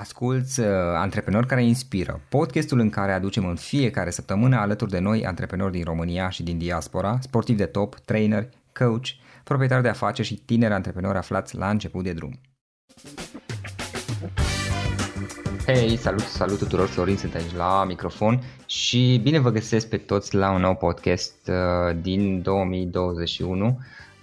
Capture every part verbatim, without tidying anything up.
Asculți uh, Antreprenori care inspiră, podcastul în care aducem în fiecare săptămână alături de noi antreprenori din România și din diaspora, sportivi de top, traineri, coach, proprietari de afaceri și tineri antreprenori aflați la început de drum. Hei, salut, salut tuturor, Florin sunt aici la microfon și bine vă găsesc pe toți la un nou podcast uh, din două mii douăzeci și unu,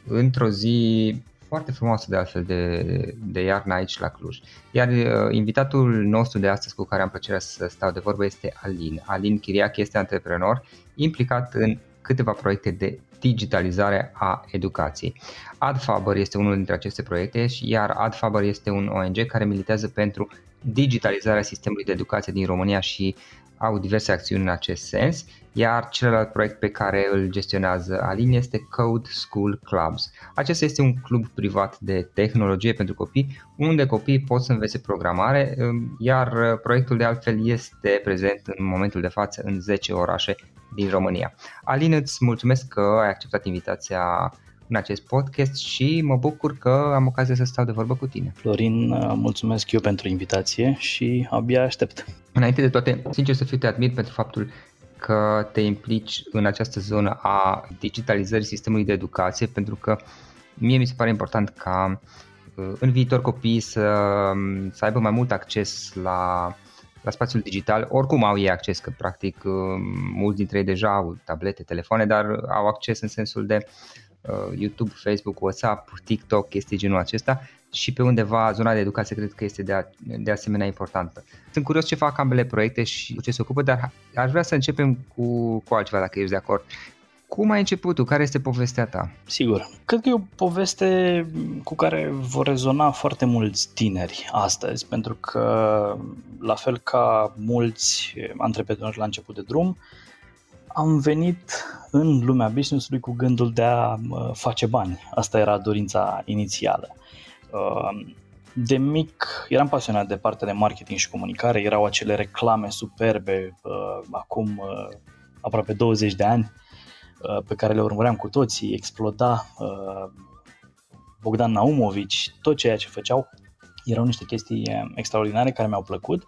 într-o zi foarte frumoasă de altfel de, de iarnă aici la Cluj. Iar uh, invitatul nostru de astăzi cu care am plăcerea să stau de vorbă este Alin. Alin Chiriac este antreprenor implicat în câteva proiecte de digitalizare a educației. AdFaber este unul dintre aceste proiecte, iar AdFaber este un O N G care militează pentru digitalizarea sistemului de educație din România și au diverse acțiuni în acest sens, iar celălalt proiect pe care îl gestionează Alin este Code School Clubs. Acesta este un club privat de tehnologie pentru copii, unde copiii pot să învețe programare, iar proiectul de altfel este prezent în momentul de față în zece orașe din România. Alin, îți mulțumesc că ai acceptat invitația în acest podcast și mă bucur că am ocazia să stau de vorbă cu tine. Florin, mulțumesc eu pentru invitație și abia aștept. Înainte de toate, sincer să fiu, te admir pentru faptul că te implici în această zonă a digitalizării sistemului de educație, pentru că mie mi se pare important ca în viitor copiii să, să aibă mai mult acces la la spațiul digital. Oricum au ei acces, că practic mulți dintre ei deja au tablete, telefoane, dar au acces în sensul de YouTube, Facebook, WhatsApp, TikTok, chestii genul acesta, și pe undeva zona de educație cred că este de, a, de asemenea importantă. Sunt curios ce fac ambele proiecte și cu ce se ocupă, dar aș vrea să începem cu, cu altceva, dacă ești de acord. Cum ai început tu? Care este povestea ta? Sigur. Cred că e o poveste cu care vor rezona foarte mulți tineri astăzi, pentru că, la fel ca mulți antreprenori la început de drum, am venit în lumea business-ului cu gândul de a face bani. Asta era dorința inițială. De mic eram pasionat de partea de marketing și comunicare, erau acele reclame superbe acum aproape douăzeci de ani, pe care le urmăream cu toții, Exploda, Bogdan Naumovici, tot ceea ce făceau, erau niște chestii extraordinare care mi-au plăcut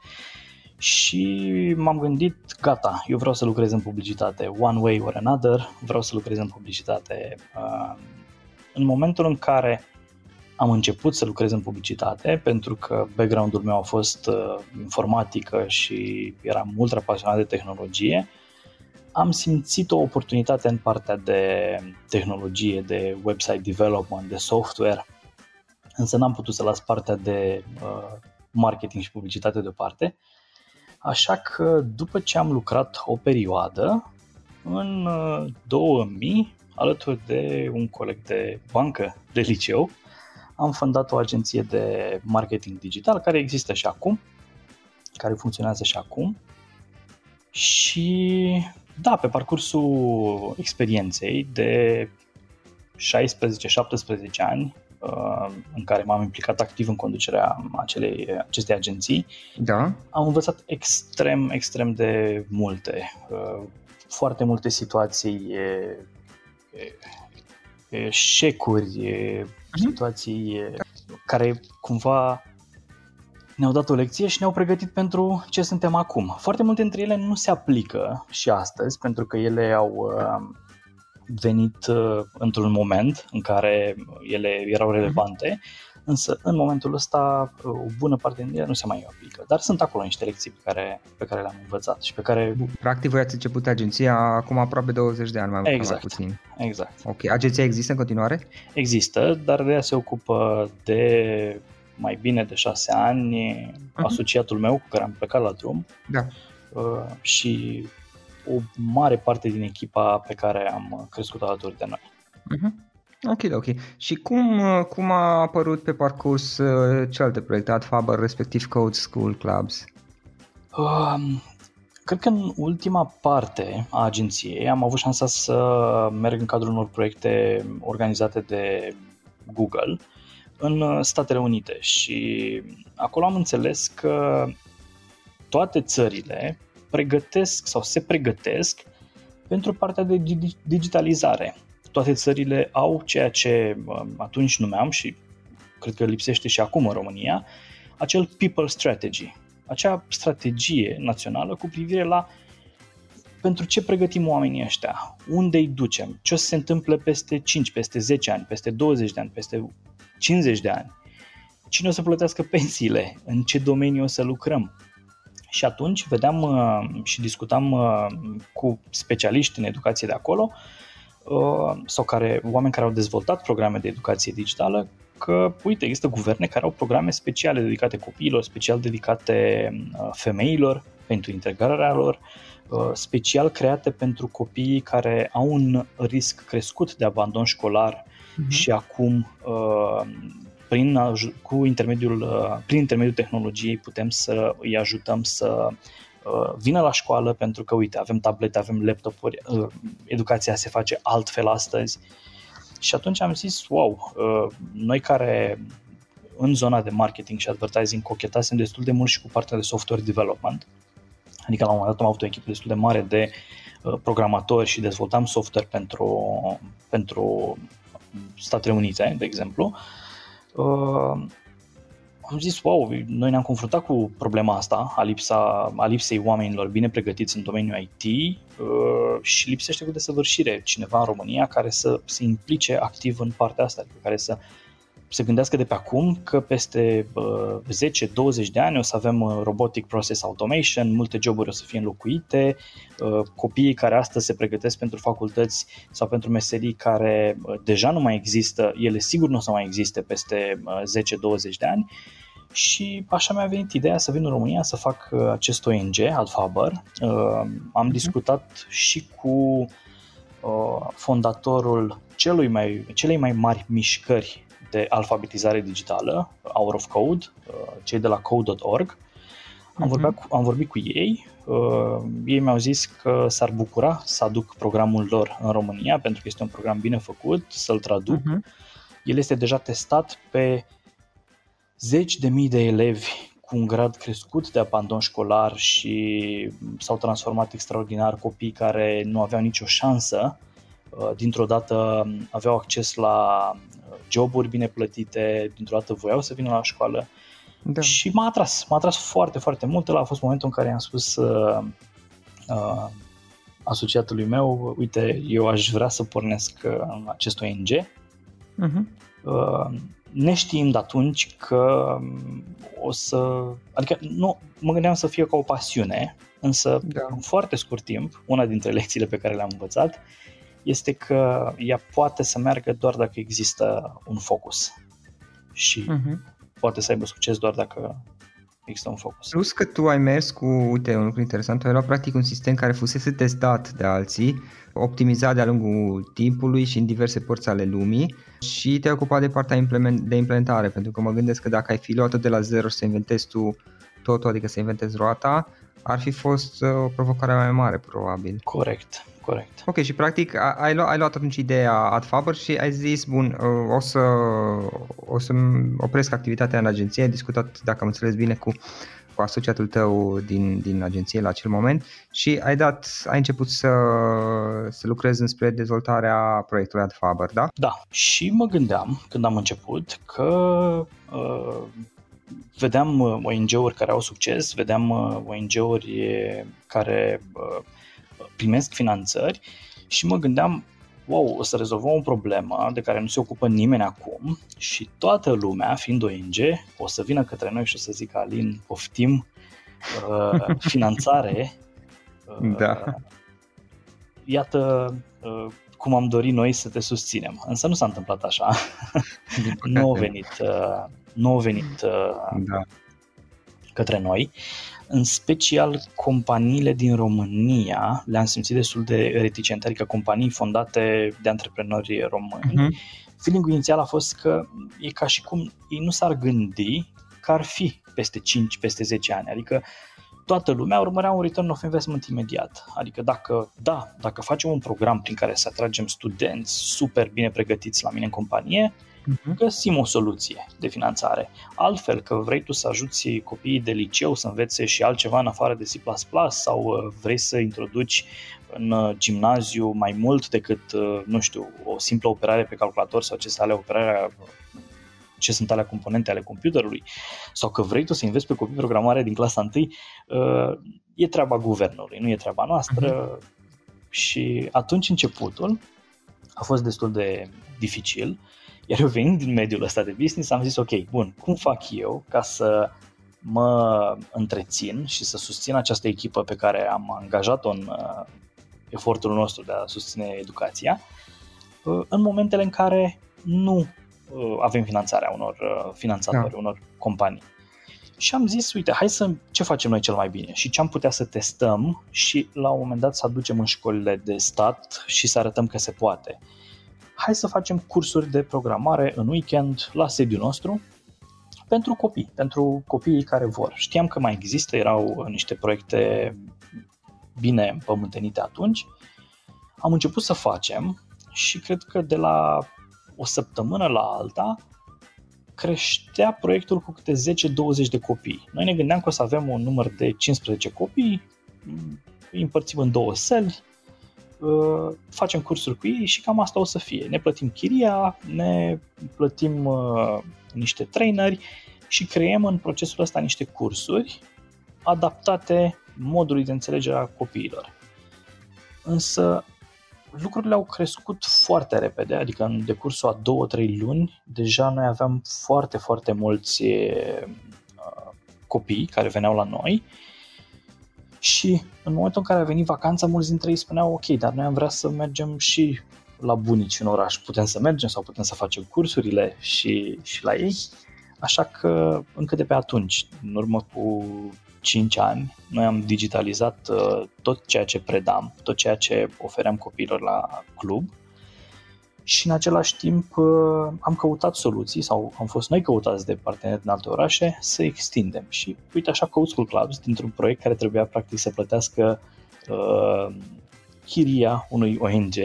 și m-am gândit, gata, eu vreau să lucrez în publicitate, one way or another, vreau să lucrez în publicitate. În momentul în care am început să lucrez în publicitate, pentru că background-ul meu a fost informatică și eram ultra pasionat de tehnologie, am simțit o oportunitate în partea de tehnologie, de website development, de software, însă n-am putut să las partea de uh, marketing și publicitate deoparte, așa că după ce am lucrat o perioadă, în uh, două mii, alături de un coleg de bancă de liceu, am fondat o agenție de marketing digital care există și acum, care funcționează și acum și... Da, pe parcursul experienței de șaisprezece-șaptesprezece ani în care m-am implicat activ în conducerea acelei, acestei agenții, da, am învățat extrem, extrem de multe, foarte multe situații, eșecuri, situații care cumva ne-au dat o lecție și ne-au pregătit pentru ce suntem acum. Foarte multe dintre ele nu se aplică și astăzi, pentru că ele au venit într-un moment în care ele erau relevante, însă în momentul ăsta o bună parte din ele nu se mai aplică, dar sunt acolo niște lecții pe care, pe care le-am învățat și pe care... Practic voi ați început agenția acum aproape douăzeci de ani, mai mult, exact, mai puțin. Exact. Ok, agenția există în continuare? Există, dar ea se ocupă de mai bine de șase ani uh-huh. asociatul meu cu care am plecat la drum, da. Și o mare parte din echipa pe care am crescut alături de noi. Uh-huh. Ok, ok. Și cum, cum a apărut pe parcurs uh, celelalte proiecte, AdFaber, respectiv Code School Clubs? Um, cred că în ultima parte a agenției am avut șansa să merg în cadrul unor proiecte organizate de Google în Statele Unite și acolo am înțeles că toate țările pregătesc sau se pregătesc pentru partea de digitalizare. Toate țările au ceea ce atunci numeam și cred că lipsește și acum în România, acel people strategy, acea strategie națională cu privire la pentru ce pregătim oamenii ăștia, unde îi ducem, ce o să se întâmple peste cinci, peste zece ani, peste douăzeci de ani, peste cincizeci de ani, cine o să plătească pensiile, în ce domeniu o să lucrăm. Și atunci vedeam și discutam cu specialiști în educație de acolo, sau care, oameni care au dezvoltat programe de educație digitală, că, uite, există guverne care au programe speciale dedicate copiilor, special dedicate femeilor pentru integrarea lor, special create pentru copiii care au un risc crescut de abandon școlar uh-huh. și acum prin, cu intermediul, prin intermediul tehnologiei putem să îi ajutăm să vină la școală pentru că, uite, avem tablete, avem laptopuri, educația se face altfel astăzi. Și atunci am zis, wow, noi care în zona de marketing și advertising cochetasem destul de mult și cu partea de software development, adică la un moment dat am avut o echipă destul de mare de programatori și dezvoltam software pentru, pentru Statele Unite, de exemplu, am zis, wow, noi ne-am confruntat cu problema asta, a, lipsa, a lipsei oamenilor bine pregătiți în domeniul I T uh, și lipsește cu desăvârșire cineva în România care să se implice activ în partea asta, adică care să se gândească de pe acum că peste uh, zece douăzeci de ani o să avem uh, robotic process automation, multe joburi o să fie înlocuite, uh, copiii care astăzi se pregătesc pentru facultăți sau pentru meserii care uh, deja nu mai există, ele sigur nu o să mai existe peste uh, zece douăzeci de ani. Și așa mi-a venit ideea să vin în România să fac uh, acest O N G, AdFaber. Uh, am discutat și cu uh, fondatorul celui mai, celei mai mari mișcări de alfabetizare digitală, Hour of Code, cei de la code punct org. Am, vorbit cu, am vorbit cu ei, ei mi-au zis că s-ar bucura să aduc programul lor în România, pentru că este un program bine făcut, să-l traduc. Uh-huh. El este deja testat pe zeci de mii de elevi cu un grad crescut de abandon școlar și s-au transformat extraordinar, copii care nu aveau nicio șansă, dintr-o dată aveau acces la joburi bine plătite, dintr-o dată voiau să vină la școală. Da. Și m-a atras, m-a atras foarte, foarte mult. Ăla a fost momentul în care i-am spus uh, uh, asociatului meu, uite, eu aș vrea să pornesc uh, acest O N G. Uh-huh. Uh, neștiind atunci că o să... Adică nu, mă gândeam să fie ca o pasiune, însă da. În foarte scurt timp, una dintre lecțiile pe care le-am învățat este că ea poate să meargă doar dacă există un focus și uh-huh. poate să aibă succes doar dacă există un focus. Plus că tu ai mers cu, uite, un lucru interesant, tu ai luat practic un sistem care fusese testat de alții, optimizat de-a lungul timpului și în diverse părți ale lumii și te-ai ocupat de partea de implementare, pentru că mă gândesc că dacă ai fi luat-o de la zero și să inventezi tu totul, adică să inventezi roata, ar fi fost o provocare mai mare, probabil. Corect, corect. Ok, și practic ai luat, ai luat atunci ideea AdFaber și ai zis, bun, o să, o să opresc activitatea în agenție, ai discutat, dacă am înțeles bine, cu, cu asociatul tău din, din agenție la acel moment și ai dat, ai început să, să lucrezi înspre dezvoltarea proiectului AdFaber, da? Da, și mă gândeam, când am început, că... Uh... Vedeam O N G-uri care au succes, vedeam O N G-uri care primesc finanțări și mă gândeam, wow, o să rezolvăm o problemă de care nu se ocupă nimeni acum și toată lumea, fiind O N G, o să vină către noi și o să zică, Alin, poftim uh, finanțare. Uh, da. Iată uh, cum am dorit noi să te susținem. Însă nu s-a întâmplat așa. nu au venit, uh, nu au venit uh, da. către noi. În special companiile din România le-am simțit destul de reticente, adică companii fondate de antreprenori români. Uh-huh. Feeling-ul inițial a fost că e ca și cum ei nu s-ar gândi că ar fi peste cinci, peste zece ani, adică toată lumea urmărea un return of investment imediat, adică dacă, da, dacă facem un program prin care să atragem studenți super bine pregătiți la mine în companie, găsim o soluție de finanțare. Altfel, că vrei tu să ajuți copiii de liceu să învețe și altceva în afară de C plus plus sau vrei să introduci în gimnaziu mai mult decât, nu știu, o simplă operare pe calculator sau ce sunt alea, operarea, ce sunt alea componente ale computerului, sau că vrei tu să înveți pe copii programare din clasa întâi, e treaba guvernului, nu e treaba noastră. Uh-huh. Și atunci începutul a fost destul de dificil. Iar eu venind din mediul ăsta de business am zis, ok, bun, cum fac eu ca să mă întrețin și să susțin această echipă pe care am angajat-o în uh, efortul nostru de a susține educația uh, în momentele în care nu uh, avem finanțarea unor uh, finanțatori, da. unor companii. Și am zis, uite, hai să ce facem noi cel mai bine și ce am putea să testăm și la un moment dat să aducem în școlile de stat și să arătăm că se poate. Hai să facem cursuri de programare în weekend la sediul nostru pentru copii, pentru copiii care vor. Știam că mai există, erau niște proiecte bine împământenite atunci. Am început să facem și cred că de la o săptămână la alta creștea proiectul cu câte zece douăzeci de copii. Noi ne gândeam că o să avem un număr de cincisprezece copii, îi împărțim în două săli, facem cursuri cu ei și cam asta o să fie. Ne plătim chiria, ne plătim uh, niște traineri și creăm în procesul ăsta niște cursuri adaptate modului de înțelegere a copiilor. Însă lucrurile au crescut foarte repede, adică în decursul a două, trei luni deja noi aveam foarte, foarte mulți uh, copii care veneau la noi. Și în momentul în care a venit vacanța, mulți dintre ei spuneau, ok, dar noi am vrea să mergem și la bunici în oraș, putem să mergem sau putem să facem cursurile și, și la ei. Așa că încă de pe atunci, în urmă cu cinci ani, noi am digitalizat tot ceea ce predam, tot ceea ce ofeream copiilor la club și în același timp am căutat soluții sau am fost noi căutați de parteneri din alte orașe să extindem și uite așa Code School Clubs, dintr-un proiect care trebuia practic să plătească uh, chiria unui O N G,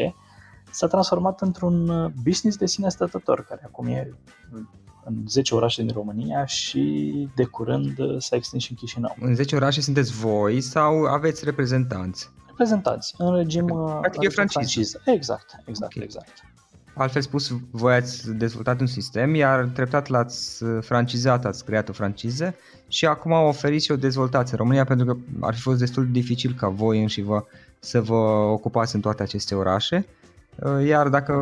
s-a transformat într-un business de sine stătător care acum e în zece orașe din România și de curând s-a extins și în Chișinău. În zece orașe sunteți voi sau aveți reprezentanți? Reprezentanți, în regim practic e franciză. Exact, exact, okay. exact. Altfel spus, voi ați dezvoltat un sistem, iar treptat l-ați francizat, ați creat o franciză și acum oferiți și o dezvoltați în România, pentru că ar fi fost destul de dificil ca voi înși vă, să vă ocupați în toate aceste orașe. Iar dacă,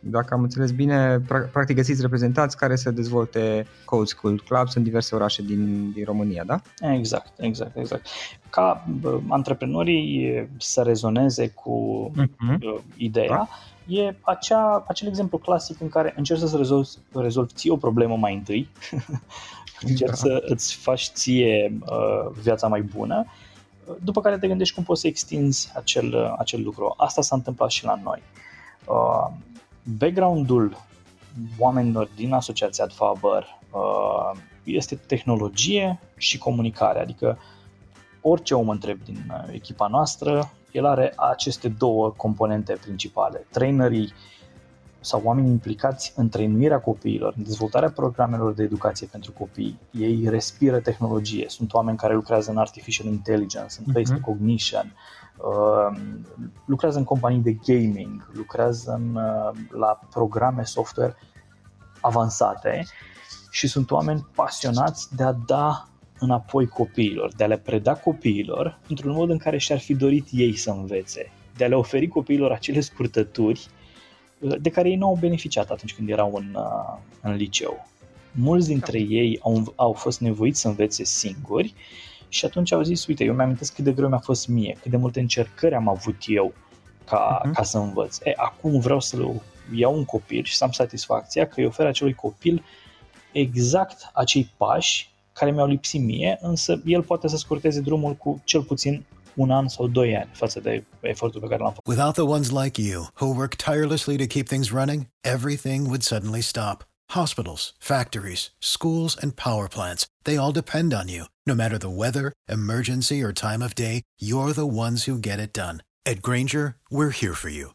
dacă am înțeles bine, practic găsiți reprezentanți care să dezvolte Code School Clubs în diverse orașe din, din România, da? Exact, exact, exact. Ca antreprenorii să rezoneze cu uh-huh. ideea, da. E acea, acel exemplu clasic în care încerci să rezolvi, rezolvi ție o problemă mai întâi, încerci da. să îți faci ție viața mai bună, după care te gândești cum poți să extinzi acel, acel lucru. Asta s-a întâmplat și la noi. Uh, background-ul oamenilor din asociația AdFaber uh, este tehnologie și comunicare, adică orice om întreb din echipa noastră, el are aceste două componente principale. Trainerii sau oamenii implicați în trainuirea copiilor, în dezvoltarea programelor de educație pentru copii. Ei respiră tehnologie, sunt oameni care lucrează în Artificial Intelligence, în Face Recognition, uh, lucrează în companii de gaming, lucrează în, uh, la programe software avansate și sunt oameni pasionați de a da înapoi copiilor, de a le preda copiilor într-un mod în care și-ar fi dorit ei să învețe. de a le oferi copiilor acele scurtături de care ei nu au beneficiat atunci când erau în, în liceu. Mulți dintre ei au, au fost nevoiți să învețe singuri și atunci au zis, uite, eu îmi amintesc cât de greu mi-a fost mie, cât de multe încercări am avut eu ca, uh-huh. ca să învăț. E, acum vreau să iau un copil și să am satisfacția că îi ofer acelui copil exact acei pași care mi-au lipsit mie, însă el poate să scurteze drumul cu cel puțin un an sau doi ani față de efortul pe care l-am făcut. Without the ones like you, who work tirelessly to keep things running, everything would suddenly stop. Hospitals, factories, schools, and power plants, they all depend on you. No matter the weather, emergency, or time of day, you're the ones who get it done. At Grainger, we're here for you.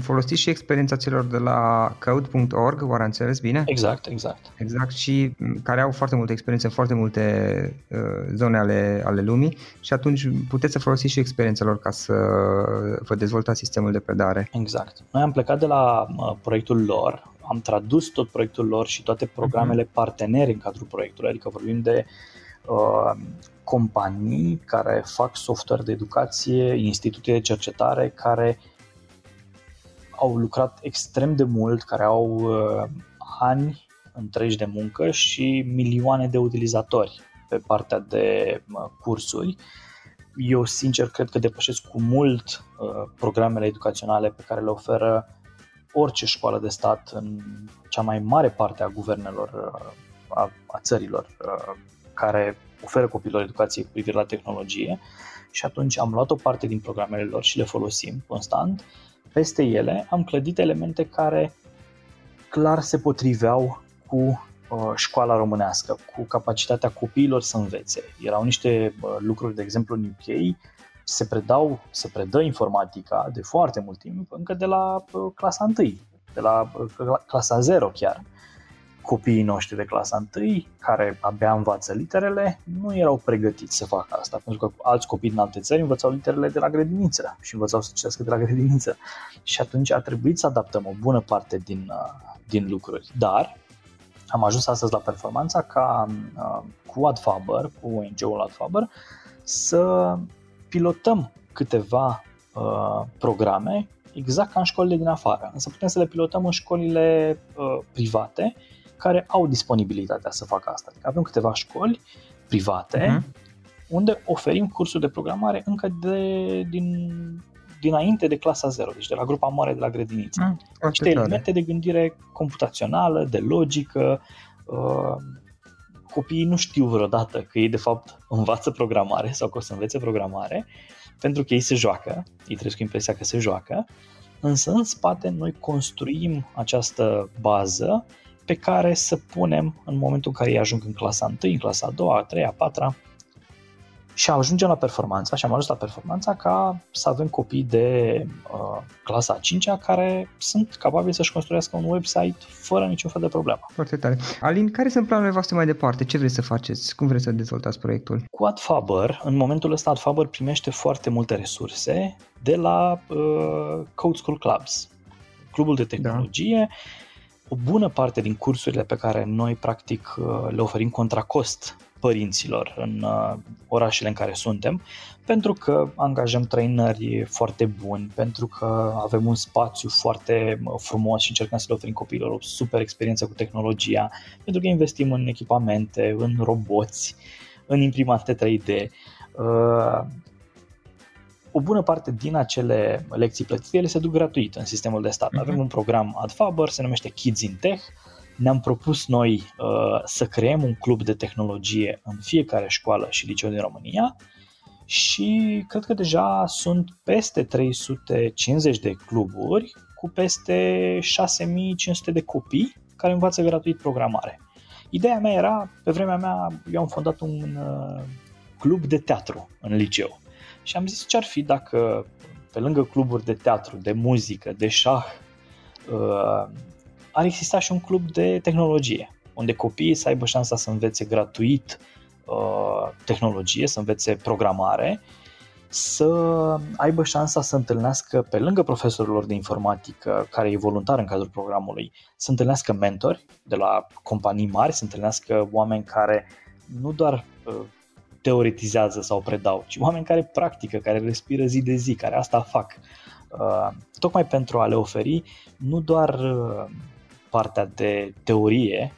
folosiți și experiența celor de la code punct org, oare am înțeles bine? Exact, exact. Exact, și care au foarte multă experiență în foarte multe uh, zone ale, ale lumii și atunci puteți să folosiți și experiența lor ca să vă dezvoltați sistemul de predare. Exact. Noi am plecat de la uh, proiectul lor, am tradus tot proiectul lor și toate programele uh-huh. parteneri în cadrul proiectului, adică vorbim de uh, companii care fac software de educație, institute de cercetare care au lucrat extrem de mult, care au uh, ani întregi de muncă și milioane de utilizatori pe partea de uh, cursuri. Eu sincer cred că depășesc cu mult uh, programele educaționale pe care le oferă orice școală de stat în cea mai mare parte a guvernelor, uh, a, a țărilor uh, care oferă copiilor educație cu privire la tehnologie. Și atunci am luat o parte din programele lor și le folosim constant. Peste ele am clădit elemente care clar se potriveau cu uh, școala românească, cu capacitatea copiilor să învețe. Erau niște uh, lucruri, de exemplu, în U K se predau, se predă informatica de foarte mult timp, încă de la uh, clasa întâi, de la uh, clasa zero chiar. Copiii noștri de clasa întâi, care abia învață literele, nu erau pregătiți să facă asta, pentru că alți copii din alte țări învățau literele de la grădiniță și învățau să citească de la grădiniță. Și atunci a trebuit să adaptăm o bună parte din, din lucruri. Dar am ajuns astăzi la performanța ca cu AdFaber, cu O N G-ul AdFaber, să pilotăm câteva uh, programe, exact ca în școlile din afară. Însă putem să le pilotăm în școlile uh, private, care au disponibilitatea să facă asta. Adică avem câteva școli private uh-huh. unde oferim cursuri de programare încă de, din, dinainte de clasa zero, deci de la grupa mare, de la grădiniță. Uh, Niște elemente de gândire computațională, de logică. Uh, copiii nu știu vreodată că ei de fapt învață programare sau că o să învețe programare, pentru că ei se joacă, ei trăiesc cu impresia că se joacă, însă în spate noi construim această bază pe care să punem în momentul în care ei ajung în clasa întâi, în clasa a doua, a treia, a patra și ajungem la performanța și am ajuns la performanța ca să avem copii de uh, clasa a cincea care sunt capabili să-și construiască un website fără niciun fel de problemă. Foarte tare. Alin, care sunt planurile voastre mai departe? Ce vreți să faceți? Cum vreți să dezvoltați proiectul? Cu AdFaber, în momentul ăsta AdFaber primește foarte multe resurse de la uh, Code School Clubs, clubul de tehnologie. Da. O bună parte din cursurile pe care noi practic le oferim contra cost părinților în orașele în care suntem, pentru că angajăm traineri foarte buni, pentru că avem un spațiu foarte frumos și încercăm să le oferim copiilor o super experiență cu tehnologia, pentru că investim în echipamente, în roboți, în imprimante trei D. O bună parte din acele lecții plătite, ele se duc gratuit în sistemul de stat. Avem un program AdFaber, se numește Kids in Tech. Ne-am propus noi uh, să creăm un club de tehnologie în fiecare școală și liceu din România și cred că deja sunt peste trei sute cincizeci de cluburi cu peste șase mii cinci sute de copii care învață gratuit programare. Ideea mea era, pe vremea mea, eu am fondat un uh, club de teatru în liceu. Și am zis ce ar fi dacă pe lângă cluburi de teatru, de muzică, de șah, ar exista și un club de tehnologie, unde copiii să aibă șansa să învețe gratuit tehnologie, să învețe programare să aibă șansa să întâlnească, pe lângă profesorilor de informatică, care e voluntar în cadrul programului, să întâlnească mentori de la companii mari, să întâlnească oameni care nu doar teoretizează sau predau, ci oameni care practică, care respiră zi de zi, care asta fac, tocmai pentru a le oferi nu doar partea de teorie,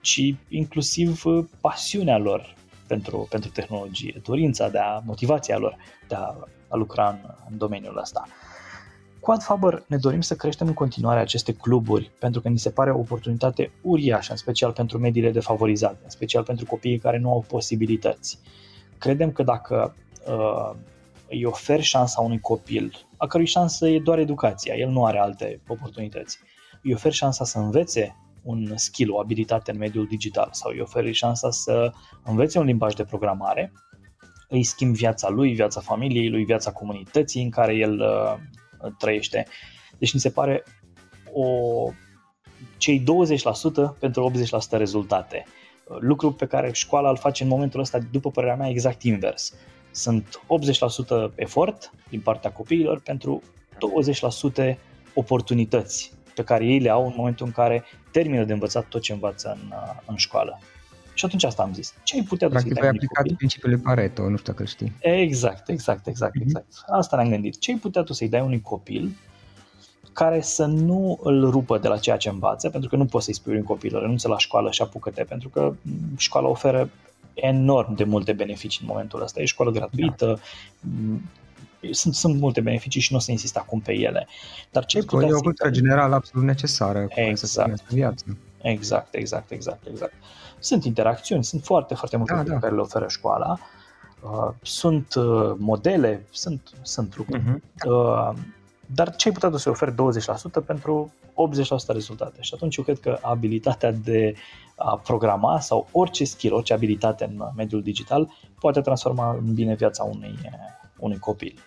ci inclusiv pasiunea lor pentru, pentru tehnologie, dorința de a, motivația lor de a, a lucra în, în domeniul ăsta. Cu AdFaber ne dorim să creștem în continuare aceste cluburi, pentru că ni se pare o oportunitate uriașă, în special pentru mediile defavorizate, în special pentru copiii care nu au posibilități. Credem că dacă uh, îi oferi șansa unui copil, a cărui șansă e doar educația, el nu are alte oportunități, îi oferi șansa să învețe un skill, o abilitate în mediul digital, sau îi oferi șansa să învețe un limbaj de programare, îi schimbi viața lui, viața familiei lui, viața comunității în care el uh, trăiește. Deci mi se pare o, cei douăzeci la sută pentru optzeci la sută rezultate. Lucru pe care școala îl face în momentul ăsta, după părerea mea, exact invers. Sunt optzeci la sută efort din partea copiilor pentru douăzeci la sută oportunități pe care ei le au în momentul în care termină de învățat tot ce învață în, în școală. Și atunci asta am zis. Ce ai putea duce? Practic ai aplicat principiul Pareto, nu știu dacă știi. Exact, exact, exact, exact. Mm-hmm. Asta ne-am gândit. Ce ai putea tu să-i dai unui copil care să nu îl rupă de la ceea ce învață, pentru că nu poți să-i spui unui copil, renunță la școală și apucă-te, pentru că școala oferă enorm de multe beneficii în momentul ăsta. E școală gratuită, da. Sunt, sunt multe beneficii și nu o să insist acum pe ele. Dar ce e o cultură generală absolut necesară cu exact. Să se ținească viața. Exact, exact, exact, exact. Sunt interacțiuni, sunt foarte, foarte multe da, da. Care le oferă școala. Sunt modele, sunt, sunt lucruri. Uh-huh. Dar ce ai putea să oferi douăzeci la sută pentru optzeci la sută rezultate? Și atunci eu cred că abilitatea de a programa sau orice skill, orice abilitate în mediul digital poate transforma în bine viața unui unui copil.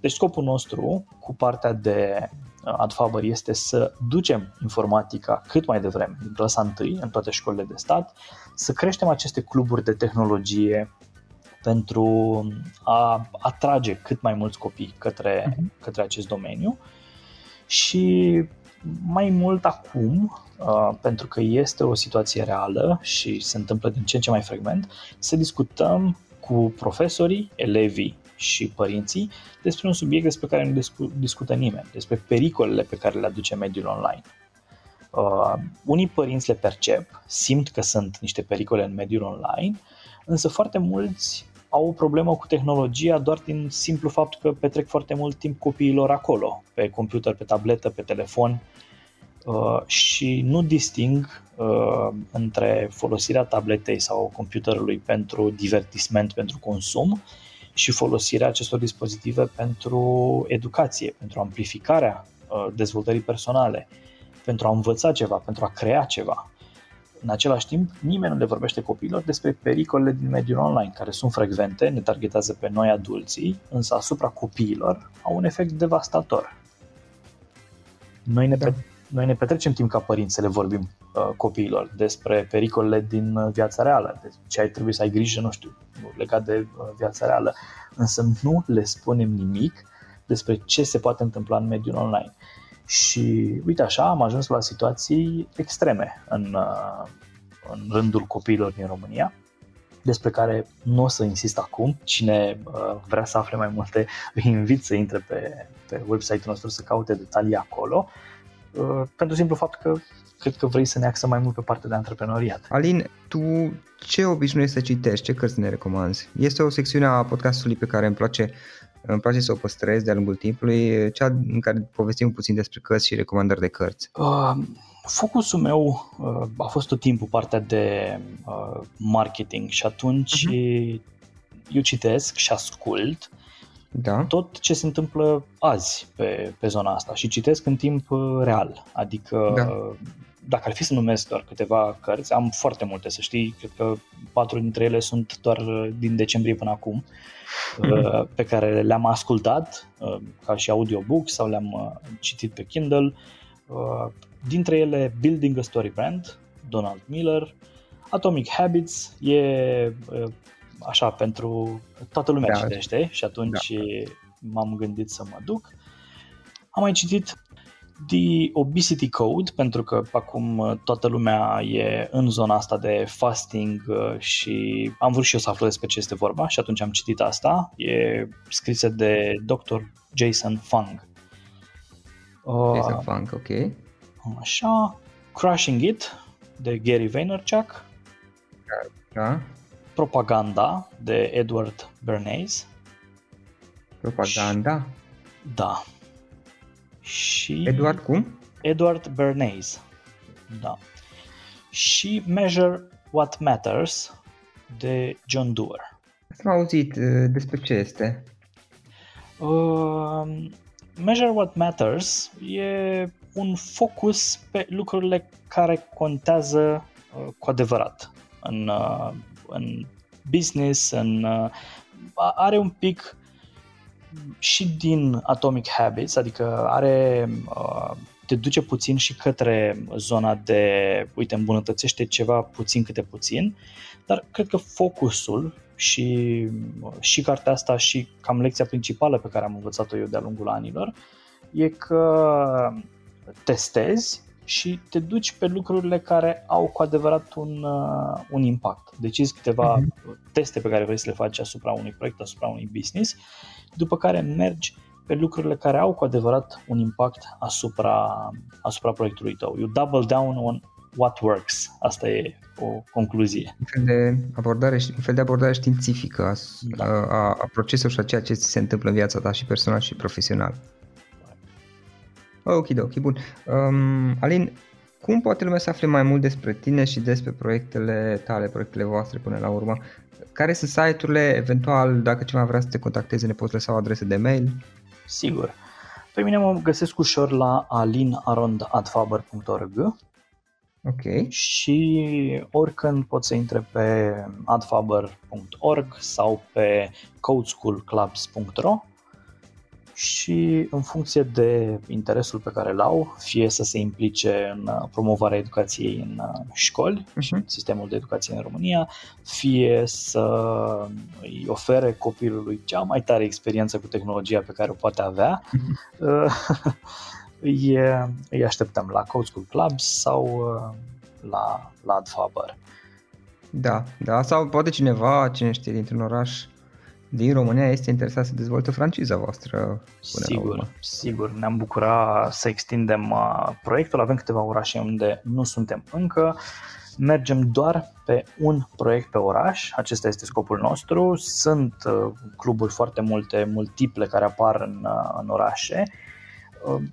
Deci scopul nostru cu partea de AdFaber este să ducem informatica cât mai devreme, din clasa întâi, în toate școlile de stat, să creștem aceste cluburi de tehnologie pentru a atrage cât mai mulți copii către, uh-huh. către acest domeniu și mai mult acum, pentru că este o situație reală și se întâmplă din ce în ce mai frecvent, să discutăm cu profesorii, elevii și părinții despre un subiect despre care nu discută nimeni, despre pericolele pe care le aduce mediul online. Uh, unii părinți le percep, simt că sunt niște pericole în mediul online, însă foarte mulți au o problemă cu tehnologia doar din simplu fapt că petrec foarte mult timp copiilor acolo, pe computer, pe tabletă, pe telefon uh, și nu disting uh, între folosirea tabletei sau computerului pentru divertisment, pentru consum, și folosirea acestor dispozitive pentru educație, pentru amplificarea dezvoltării personale, pentru a învăța ceva, pentru a crea ceva. În același timp, nimeni nu le vorbește copiilor despre pericolele din mediul online, care sunt frecvente, ne targetează pe noi adulții, însă asupra copiilor au un efect devastator. Noi ne, da. pe- noi ne petrecem timp ca părinți să le vorbim uh, copiilor despre pericolele din viața reală, de ce ai trebuit să ai grijă, nu știu, legat de viața reală, însă nu le spunem nimic despre ce se poate întâmpla în mediul online. Și uite așa am ajuns la situații extreme în, în rândul copiilor din România, despre care nu o să insist acum. Cine vrea să afle mai multe, îi invit să intre pe, pe website-ul nostru să caute detalii acolo, pentru simplu fapt că cred că vrei să ne axăm mai mult pe partea de antreprenoriat. Alin, tu ce obișnuiești să citești? Ce cărți ne recomanzi? Este o secțiune a podcastului pe care îmi place, îmi place să o păstrez de-a lungul timpului, cea în care povestim puțin despre cărți și recomandări de cărți. Uh, focusul meu uh, a fost tot timpul partea de uh, marketing și atunci uh-huh. eu citesc și ascult da. tot ce se întâmplă azi pe, pe zona asta și citesc în timp real, adică... Da. Dacă ar fi să numesc doar câteva cărți, am foarte multe, să știi, cred că patru dintre ele sunt doar din decembrie până acum, mm-hmm. pe care le-am ascultat ca și audiobook sau le-am citit pe Kindle. Dintre ele Building a Story Brand, Donald Miller, Atomic Habits, e așa, pentru toată lumea da. Citește și atunci da. M-am gândit să mă duc. Am mai citit The Obesity Code, pentru că acum toată lumea e în zona asta de fasting și am vrut și eu să aflu despre ce este vorba și atunci am citit asta. E scrisă de doctor Jason Fung. Jason Fung, ok. Așa, Crushing It, de Gary Vaynerchuk. Da. Propaganda, de Edward Bernays. Propaganda? Și, da. Și Edward cum? Edward Bernays. Da. Și Measure What Matters, de John Dewar. Am auzit despre ce este. Uh, Measure What Matters e un focus pe lucrurile care contează uh, cu adevărat în, uh, în business, în, uh, are un pic și din Atomic Habits, adică are, uh, te duce puțin și către zona de, uite, îmbunătățește ceva puțin câte puțin, dar cred că focusul și, și cartea asta și cam lecția principală pe care am învățat-o eu de-a lungul anilor e că testezi și te duci pe lucrurile care au cu adevărat un, uh, un impact. Decizi câteva mm-hmm. teste pe care vrei să le faci asupra unui proiect, asupra unui business, după care mergi pe lucrurile care au cu adevărat un impact asupra, asupra proiectului tău. You double down on what works. Asta e o concluzie. Un fel de abordare, un fel de abordare științifică a, da. a, a procesului și a ceea ce se întâmplă în viața ta și personal și profesional. Okidoki, bun. Um, Alin, cum poate lumea să afle mai mult despre tine și despre proiectele tale, proiectele voastre până la urmă? Care sunt site-urile, eventual, dacă cineva vrea să te contacteze, ne poți lăsa o adresă de mail? Sigur. Pe mine mă găsesc ușor la alin arond at faber punct org. Ok. Și oricând poți să intre pe ad faber punct org sau pe code school clubs punct ro. Și în funcție de interesul pe care îl au, fie să se implice în promovarea educației în școli, uh-huh. sistemul de educație în România, fie să îi ofere copilului cea mai tare experiență cu tehnologia pe care o poate avea, uh-huh. îi, îi așteptăm la Code School Clubs sau la, la AdFaber. Da, da, sau poate cineva, cine știe, dintr-un oraș din România este interesat să dezvolte franciza voastră până sigur, la urmă. Sigur, ne-am bucurat să extindem proiectul, avem câteva orașe unde nu suntem încă, mergem doar pe un proiect pe oraș, acesta este scopul nostru, sunt cluburi foarte multe, multiple care apar în, în orașe.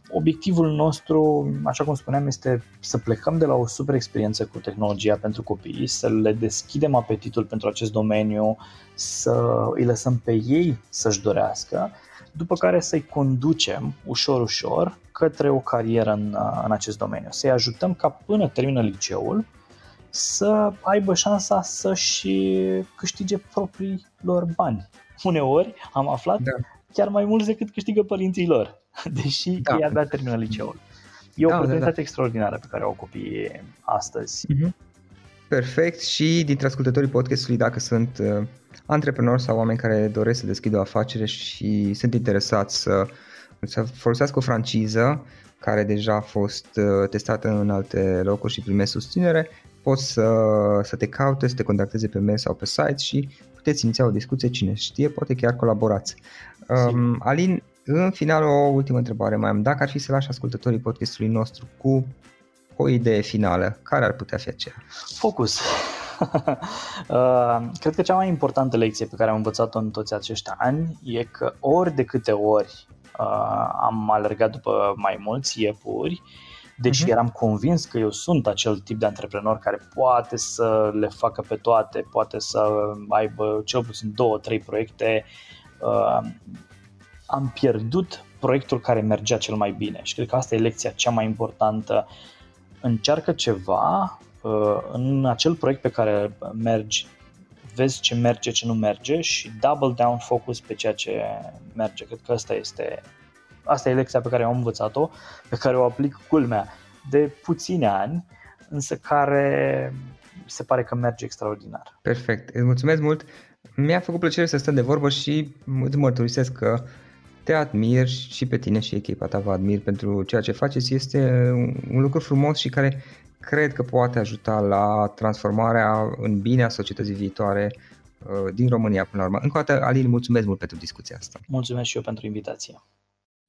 Obiectivul nostru, așa cum spuneam, este să plecăm de la o super experiență cu tehnologia pentru copii, să le deschidem apetitul pentru acest domeniu, să îi lăsăm pe ei să-și dorească, după care să-i conducem ușor-ușor către o carieră în, în acest domeniu, să-i ajutăm ca până termină liceul să aibă șansa să-și câștige proprii lor bani. Uneori am aflat da. Chiar mai mult decât câștigă părinții lor, deși da. Ei abia termină liceul. E o da, oportunitate da, da. extraordinară pe care o au copiii astăzi. Mm-hmm. Perfect. Și dintre ascultătorii podcastului, dacă sunt uh, antreprenori sau oameni care doresc să deschidă o afacere și sunt interesați să, să folosească o franciză care deja a fost uh, testată în alte locuri și primește susținere, poți să, să te caute, să te contacteze pe mail sau pe site și puteți iniția o discuție, cine știe, poate chiar colaborați. Um, Alin, în final o ultimă întrebare mai am. Dacă ar fi să lași ascultătorii podcastului nostru cu o idee finală, care ar putea fi aceea? Focus. uh, cred că cea mai importantă lecție pe care am învățat-o în toți acești ani e că ori de câte ori uh, am alergat după mai mulți iepuri, deși uh-huh. eram convins că eu sunt acel tip de antreprenor care poate să le facă pe toate, poate să aibă cel puțin două, trei proiecte, uh, am pierdut proiectul care mergea cel mai bine și cred că asta e lecția cea mai importantă. Încearcă ceva, uh, în acel proiect pe care mergi, vezi ce merge, ce nu merge și double down focus pe ceea ce merge. Cred că asta este... Asta e lecția pe care am învățat-o, pe care o aplic, culmea, de puține ani, însă care se pare că merge extraordinar. Perfect, îți mulțumesc mult Mi-a făcut plăcere să stăm de vorbă și îți mărturisesc că te admir și pe tine și echipa ta vă admir pentru ceea ce faceți. Este un lucru frumos și care cred că poate ajuta la transformarea în bine a societății viitoare din România până la urmă. Încă o dată, Alin, mulțumesc mult pentru discuția asta. Mulțumesc și eu pentru invitație.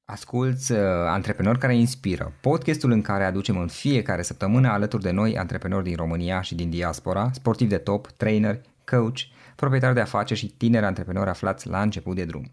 Asculți uh, Antreprenori care inspiră, podcastul în care aducem în fiecare săptămână alături de noi antreprenori din România și din diaspora, sportivi de top, trainer, coach, proprietari de afaceri și tineri antreprenori aflați la început de drum.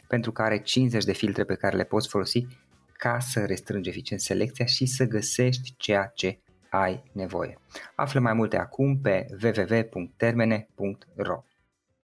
pentru care cincizeci de filtre pe care le poți folosi ca să restrângi eficient selecția și să găsești ceea ce ai nevoie. Află mai multe acum pe w w w punct termene punct ro.